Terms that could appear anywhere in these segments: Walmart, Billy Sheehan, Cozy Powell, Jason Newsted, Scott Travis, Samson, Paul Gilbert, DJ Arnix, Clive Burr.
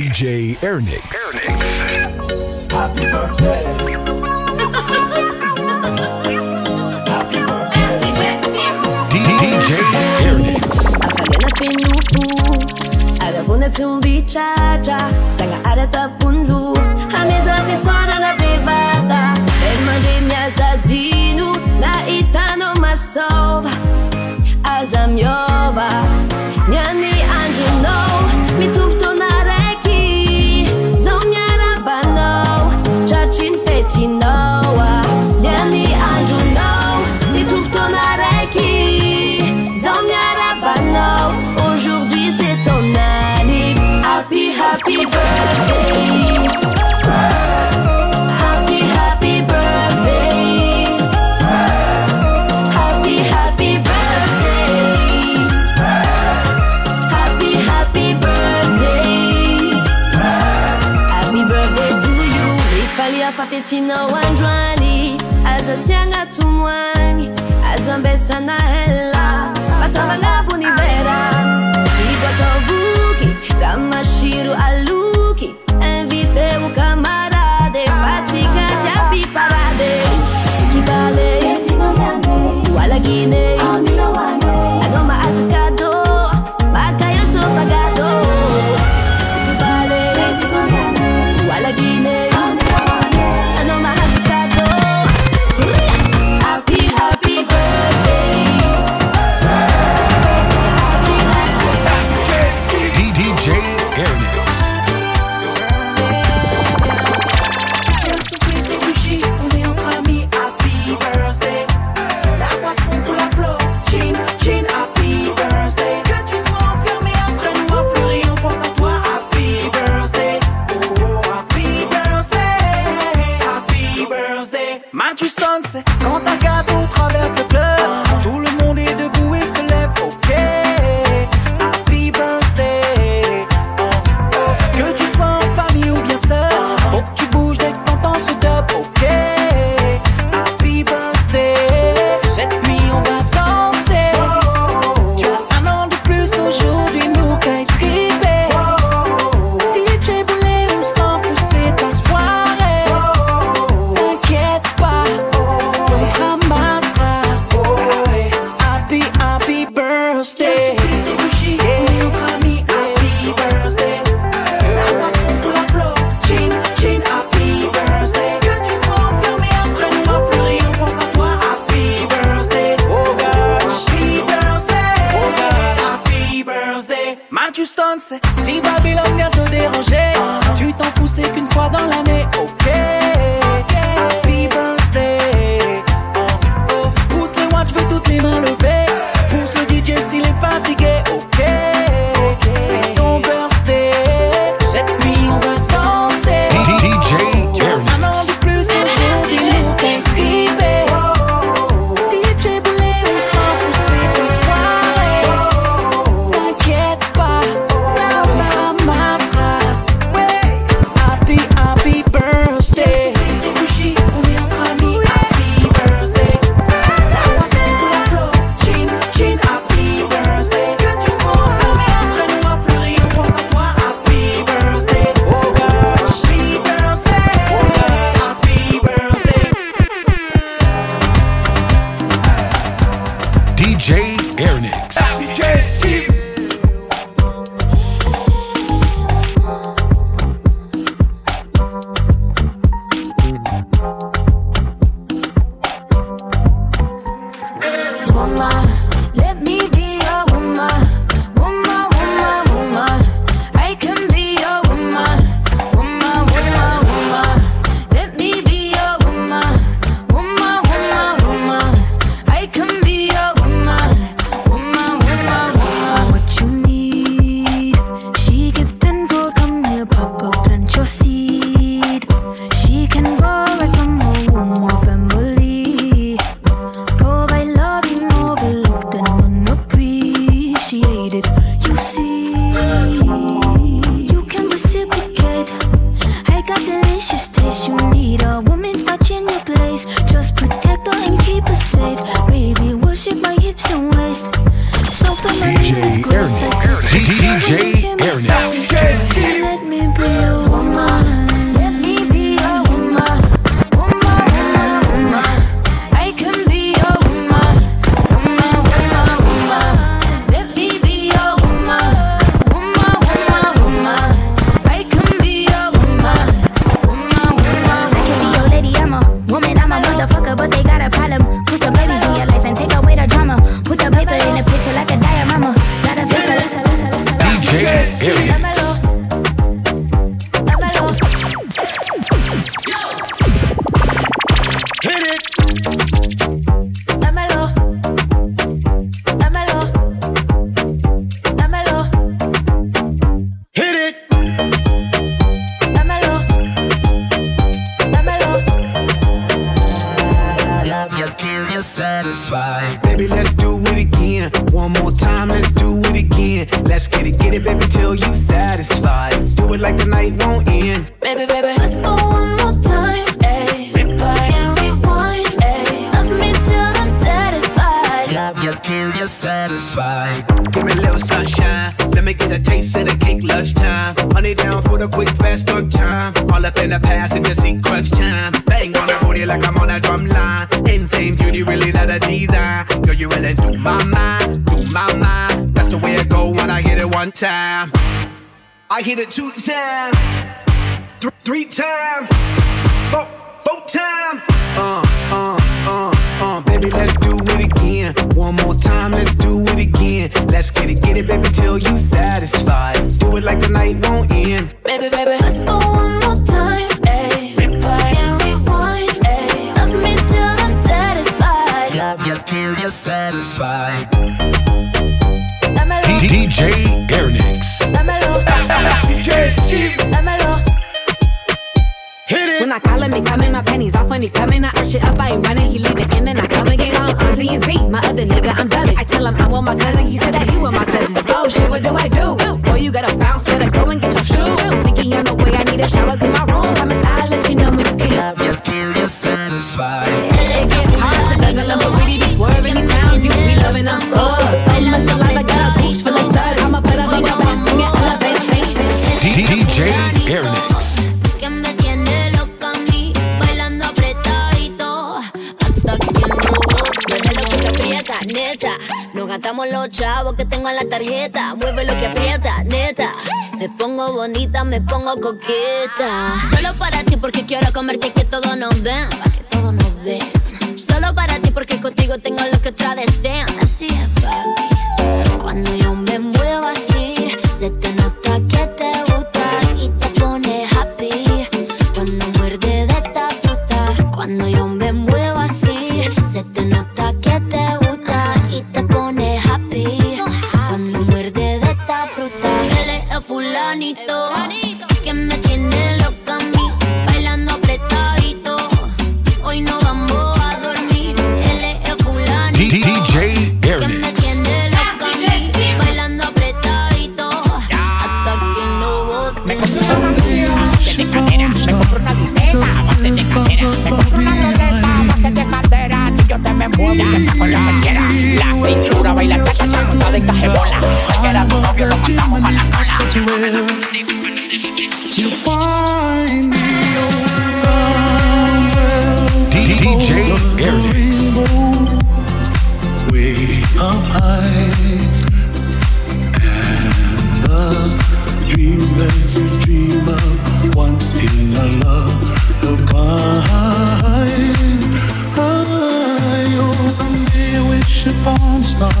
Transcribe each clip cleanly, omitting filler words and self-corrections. DJ Arnix. Happy birthday. DJ Arnix. Ada vuna tumbichacha, sanga ada tapundu, ameza visona na privada, emandinya zadinu, na itano masova, azamyova, nyani anjuno, mitupto nareki, zomyara bano, chachin fetinoa, nyani anjuno, mitupto nareki, zomyara bano. Happy, happy birthday. Happy, happy birthday. Happy, happy birthday. Happy, happy birthday. Happy birthday to you. Nifalia fafetina wanjwani, azasianga tumwani, azambesa na hela, batavanga bunivera, ibatavu. Ramashiru aluki, invite o camarade, fatica de parade, tikibale, wala guine, agoma azucado, macayoto pagado, tikibale, wala guine, agoma azucado. Happy, happy birthday. Happy birthday. Let's get it, baby, till you satisfied. Do it like the night won't end. Baby, baby, let's go one more time, ayy. Replay and rewind, ayy. Love me till I'm satisfied. Love you till you're satisfied. Give me a little sunshine. Let me get a taste of the cake lunchtime. Honey down for the quick fast on time. All up in the past and just eat crunch time. Bang on the booty like I'm on a drum line. Insane beauty, really not a design. Girl, you really do my mind, do my mind. That's the way it go when I hit it one time. I hit it two times, three times, four times. Baby, let's do it again. One more time, let's do it again. Let's get it, baby, till you satisfied. Do it like the night won't end. Baby, baby, let's go one more time, ayy. Replay and rewind, ayy. Love me till I'm satisfied. Love you till you're satisfied. DJ Arnix. DJ Steve. When I call him, he come in my panties off when he coming. I urge it up, I ain't running, he leaving, and then I come again on Z and Z. My other nigga, I'm dubbing. I tell him I want my cousin, he said that he want my cousin. Oh shit, what do I do? Boy, you gotta bounce, better go and get your shoes. Thinking on the way, I need a shower to my room. Promise I'll let you know when you can. Love you till you're satisfied. It gets hard to juggle them, but we be swerving these sounds. You be loving them, oh, so much alive, I got a gooch full of studs. I'ma put up my back, bring it up, baby. DJ Arnix. Neta, nos gastamos los chavos que tengo en la tarjeta. Mueve lo que aprieta, neta. Me pongo bonita, me pongo coqueta. Solo para ti porque quiero comerte que todos nos ven. Pa' que todos nos ven. Solo para ti porque contigo tengo lo que otras desean. Así es, papi. Cuando yo me muevo así, se te nota que te gusta y te pone happy. Cuando muerde de esta fruta, cuando yo me muevo así, se te nota que te gusta. Te pone happy cuando muerde de esta fruta. Dele a fulanito que me tiene loca a mí, bailando apretadito. Hoy no vamos a dormir. Dele a fulanito que me tiene loca a mí, bailando apretadito hasta que no bote. Me compro una bicicleta de cadera, me compro una bicicleta a base de cadera, me compro una boleta a base de madera. Yo te me muevo, te saco lo que quieras. Cintura, baila cha-cha-cha, montada en cajebola. Cualquiera tu novio lo matamos pa' la cola. You find me DJ Arnix. Way up high. And the dreams that you dream of, once in a love, look behind. Someday I wish upon a star.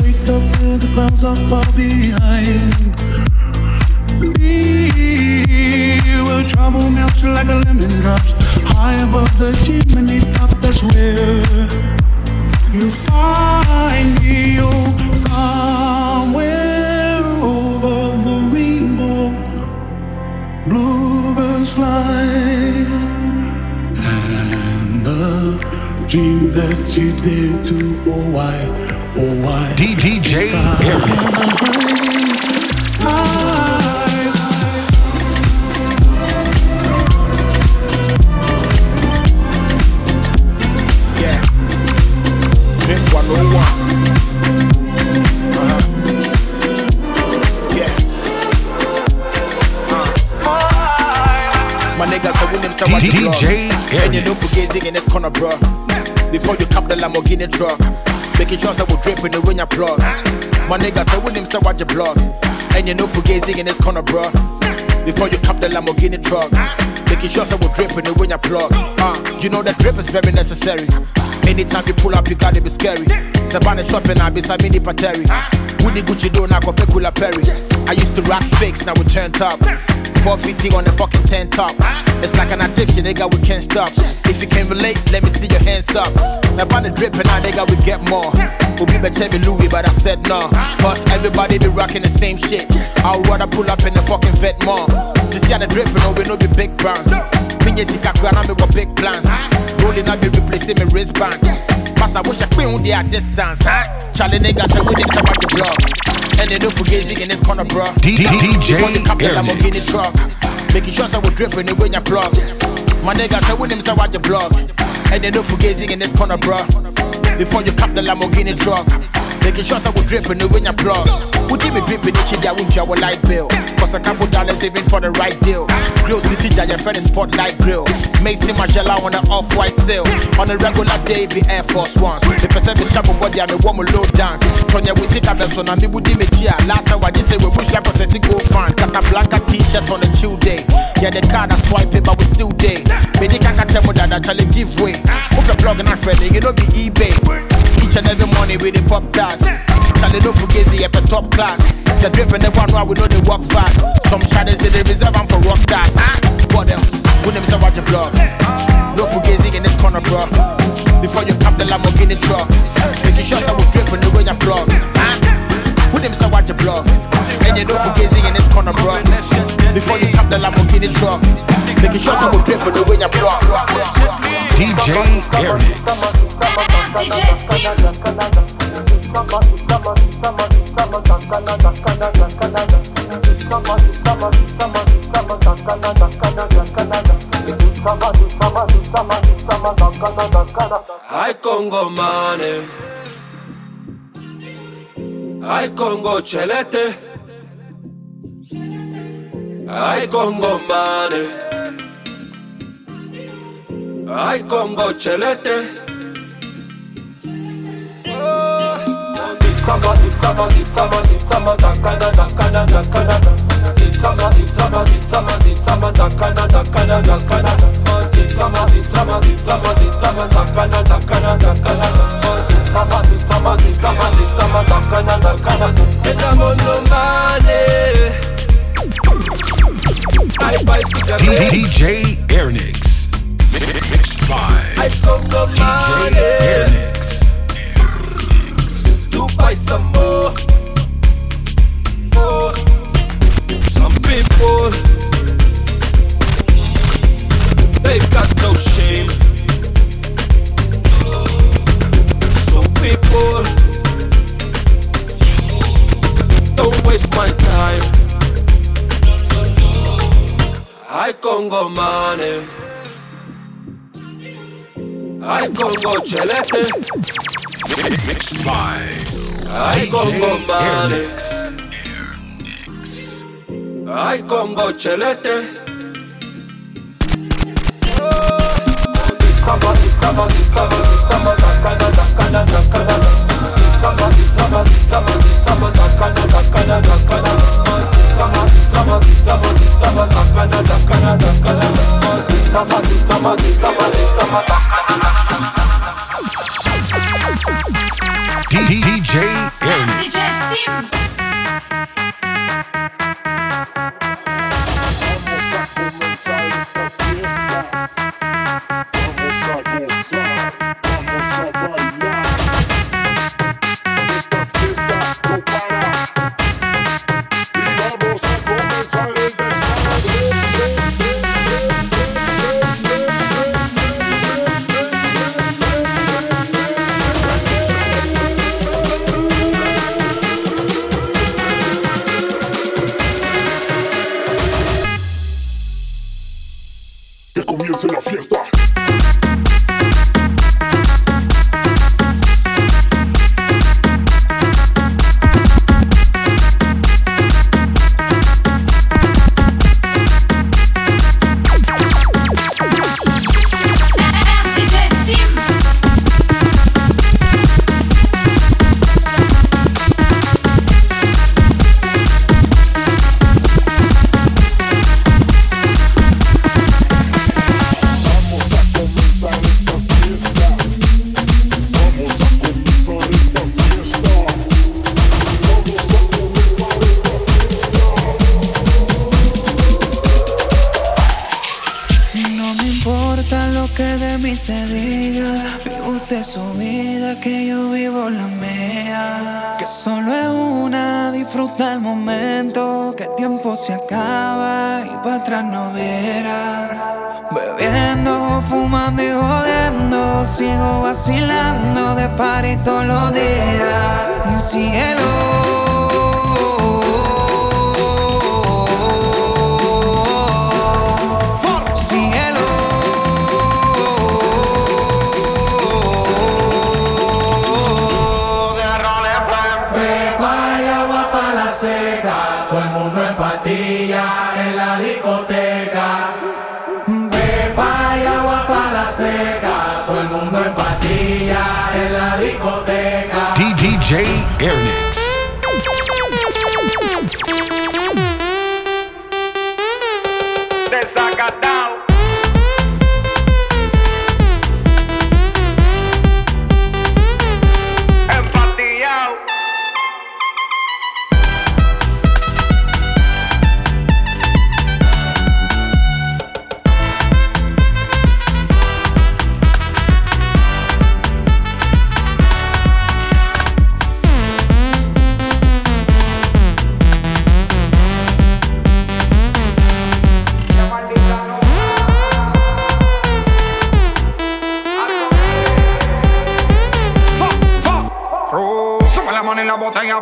Wake up where the clouds are far behind. We will trouble melts like a lemon drops. High above the chimney top, that's where you find me, oh, somewhere over the rainbow. Bluebirds fly. And the dream that you did too, oh why, oh why. DJ Arnix. DJ and you know for gazing in this corner, bro. Before you cop the Lamborghini truck, making sure that we drip in the rain you plug. My nigga, so with him, so watch your blog. And you know for gazing in this corner, bro. Before you cop the Lamborghini truck, making sure that we drip in the rain you plug. You know that drip is very necessary. Anytime you pull up, you gotta be scary. Savannah shopping, I be Sabini Pateri. Woody Gucci do now, go Pecula Perry. I used to rock fakes, now we turned up. 450 on the fucking 10 top. It's like an addiction, nigga, we can't stop. If you can relate, let me see your hands up. Now by the drip and I, nigga, we get more. We'll be back every Louis, but I said no. Cause everybody be rocking the same shit. I'd rather pull up in the fucking Vietnam. Since you had a drip, you know, we know the big brands. Minye sika kwa na me go big plans. Rolling up be replacing me wristband. Massa wish I pay on the distance. Charlie niggas say we niggas about the block. And they don't forget in this corner, bro. DJ Arnix. Making sure so we dripping the way you block. My niggas say we niggas about the block. And they don't forget in this corner, bro. Before you cap the Lamborghini truck. Making sure so we dripping the way you block. Who did me dripping each day? I won't your light bill. Cause a couple dollars saving for the right deal. Grills the teacher, your friend is spotlight grill. Mason Margiela on an off-white sale. On a regular day, be Air Force Ones. The percentage shop on body, I'm a warm low down. From your visit, I'm the son, I'm the Woody Mekia. Last hour, they say we wish I could set it go fan. Casablanca t-shirt on a chill day. Yeah, the card I swipe it, but we still day. Maybe I can tell that I try to give way. Hope the blog and I'm friendly, it don't be eBay. Each and every morning with the pop tags. Charlie don't forget the upper top class. It's a dripping the one where we know they walk fast. Some shadows they reserve them for rock stars. What else? Who names are watching block? No fugazi in this corner, bro. Before you cap the Lamborghini truck, making sure that we dripping the way you block. Who names are watching block? And you know fugazi in this corner, bro. Before you cap the Lamborghini truck, making sure that we dripping the way you block. DJ Arnix. Ay, Congo mane, ay, Congo chelete, ay, Congo mane, ay, Congo chelete. DJ Arnix mixed by DJ Arnix. Buy some more, more. Some people, they've got no shame. Some people, don't waste my time. I Congo money, I Congo chelete. Mixed by I Congo money, I Congo chelete. DJ Arnix. Vamos a comenzar esta fiesta. Vamos a gozar, vamos a bailar. Esta fiesta no para. Y vamos a comenzar el comience la fiesta. Se diga, vive usted su vida, que yo vivo la mía. Que solo es una, disfruta el momento, que el tiempo tiempo se acaba y para atrás no viera. Bebiendo, fumando y jodiendo, sigo vacilando de party todos los días. Mi cielo. DJ Arnix. El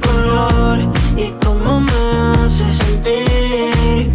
color y cómo me hace sentir, me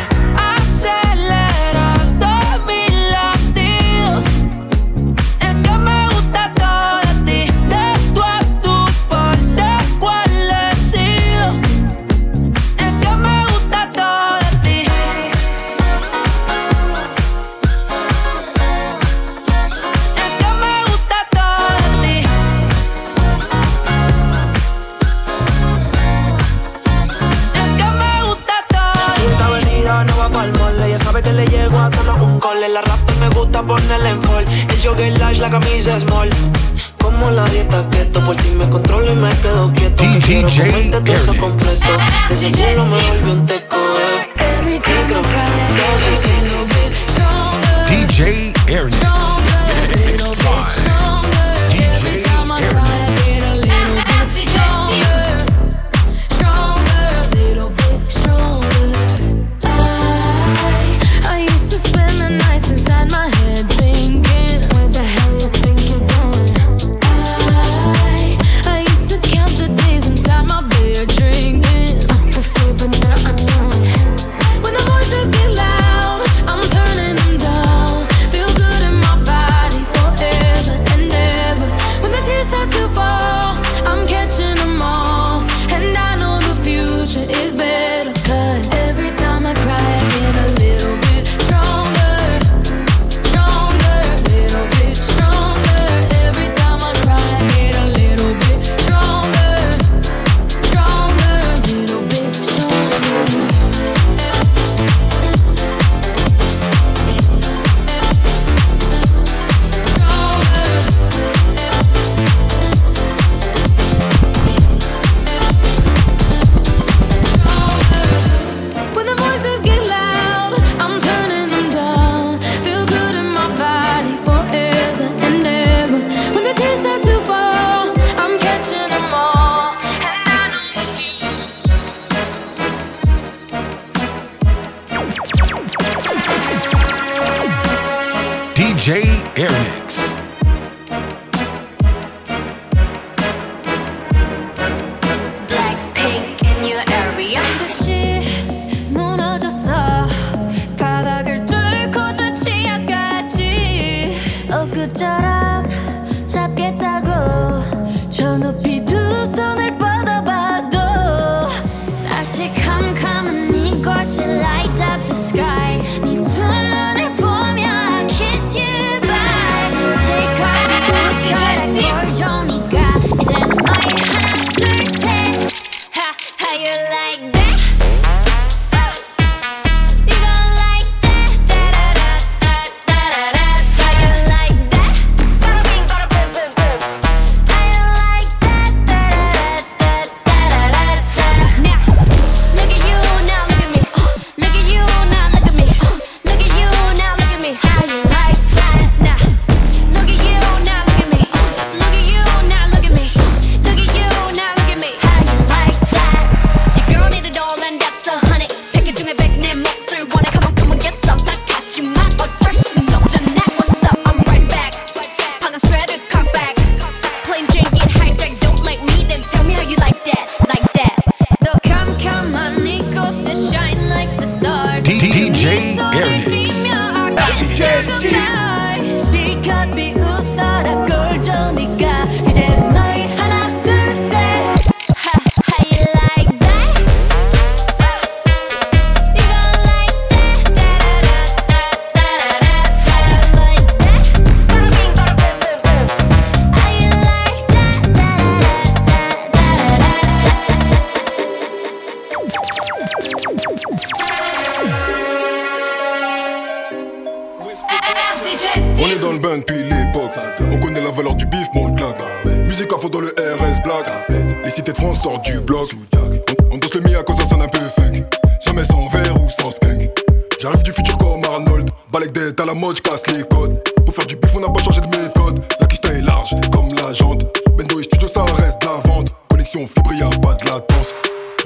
Ponerle en fall, el jogger large, la camisa small. Como la dieta keto, por ti me controlo y me quedo quieto. Que quiero comerte todo eso completo. De ese culo me volvió un teco. DJ Arnix. DJ Arnix.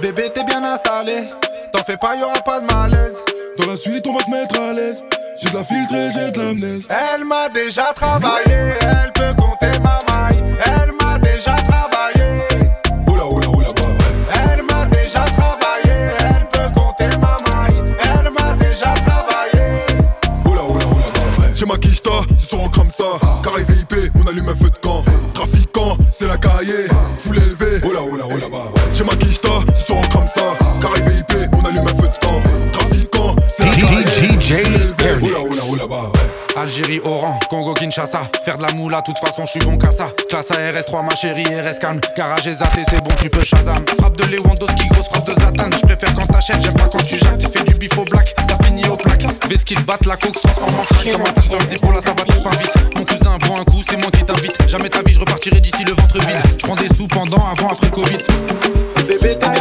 Bébé, t'es bien installé, t'en fais pas, y'aura pas de malaise. Dans la suite, on va se mettre à l'aise. J'ai de la filtrée, j'ai de l'amnèse. Elle m'a déjà travaillé, elle peut compter ma maille. Elle m'a déjà travaillé. Oula, oula, oula, bah ouais. Elle m'a déjà travaillé, elle peut compter ma maille. Elle m'a déjà travaillé. Oula, oula, oula, bah ouais. Chez ma quicheta, ce soir on crame ça. Carré VIP, on allume un feu de camp. Trafiquant, c'est la cahier. Foule élevée, oula, oula, oula, bah ouais. Chez ma quicheta, ce soir on crame ça. Carré VIP, on allume un feu de camp. Trafiquant, c'est la cahier. Oula, oula, oula, bah ouais. Algérie, Oran, Congo, Kinshasa. Faire de la moula, toute façon, je suis bon qu'à ça. Classe à RS3, ma chérie, RS calme. Garage ZAT, c'est bon, tu peux Shazam. Frappe de Lewandowski, grosse frappe de Zlatan. Je préfère quand t'achètes, j'aime pas quand tu jacques. Tu fais du bif au black, ça finit au plaque. Ves qu'ils battent la coke, se transforme en crack. Comme un tarte dans le zippo, là ça va trop pas vite. Mon cousin, prends un coup, c'est moi qui t'invite. Jamais ta vie, je repartirai d'ici le ventre vide. Je prends des sous pendant, avant, après Covid. Bébé, t'as